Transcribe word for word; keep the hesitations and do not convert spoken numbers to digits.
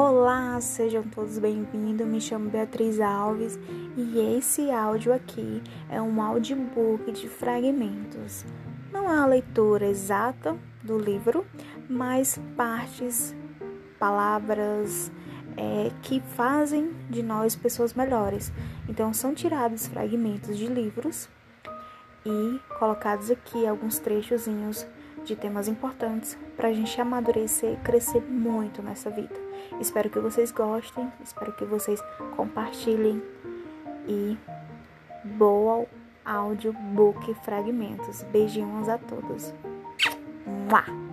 Olá, sejam todos bem-vindos, me chamo Beatriz Alves e esse áudio aqui é um audiobook de fragmentos. Não é a leitura exata do livro, mas partes, palavras é, que fazem de nós pessoas melhores. Então, são tirados fragmentos de livros e colocados aqui alguns trechozinhos de temas importantes para a gente amadurecer e crescer muito nessa vida. Espero que vocês gostem, espero que vocês compartilhem e boa audiobook fragmentos. Beijinhos a todos. Mua!